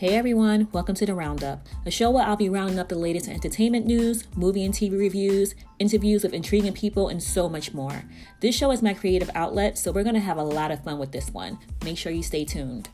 Hey everyone, welcome to The Roundup, a show where I'll be rounding up the latest entertainment news, movie and TV reviews, interviews with intriguing people, and so much more. This show is my creative outlet, so we're going to have a lot of fun with this one. Make sure you stay tuned.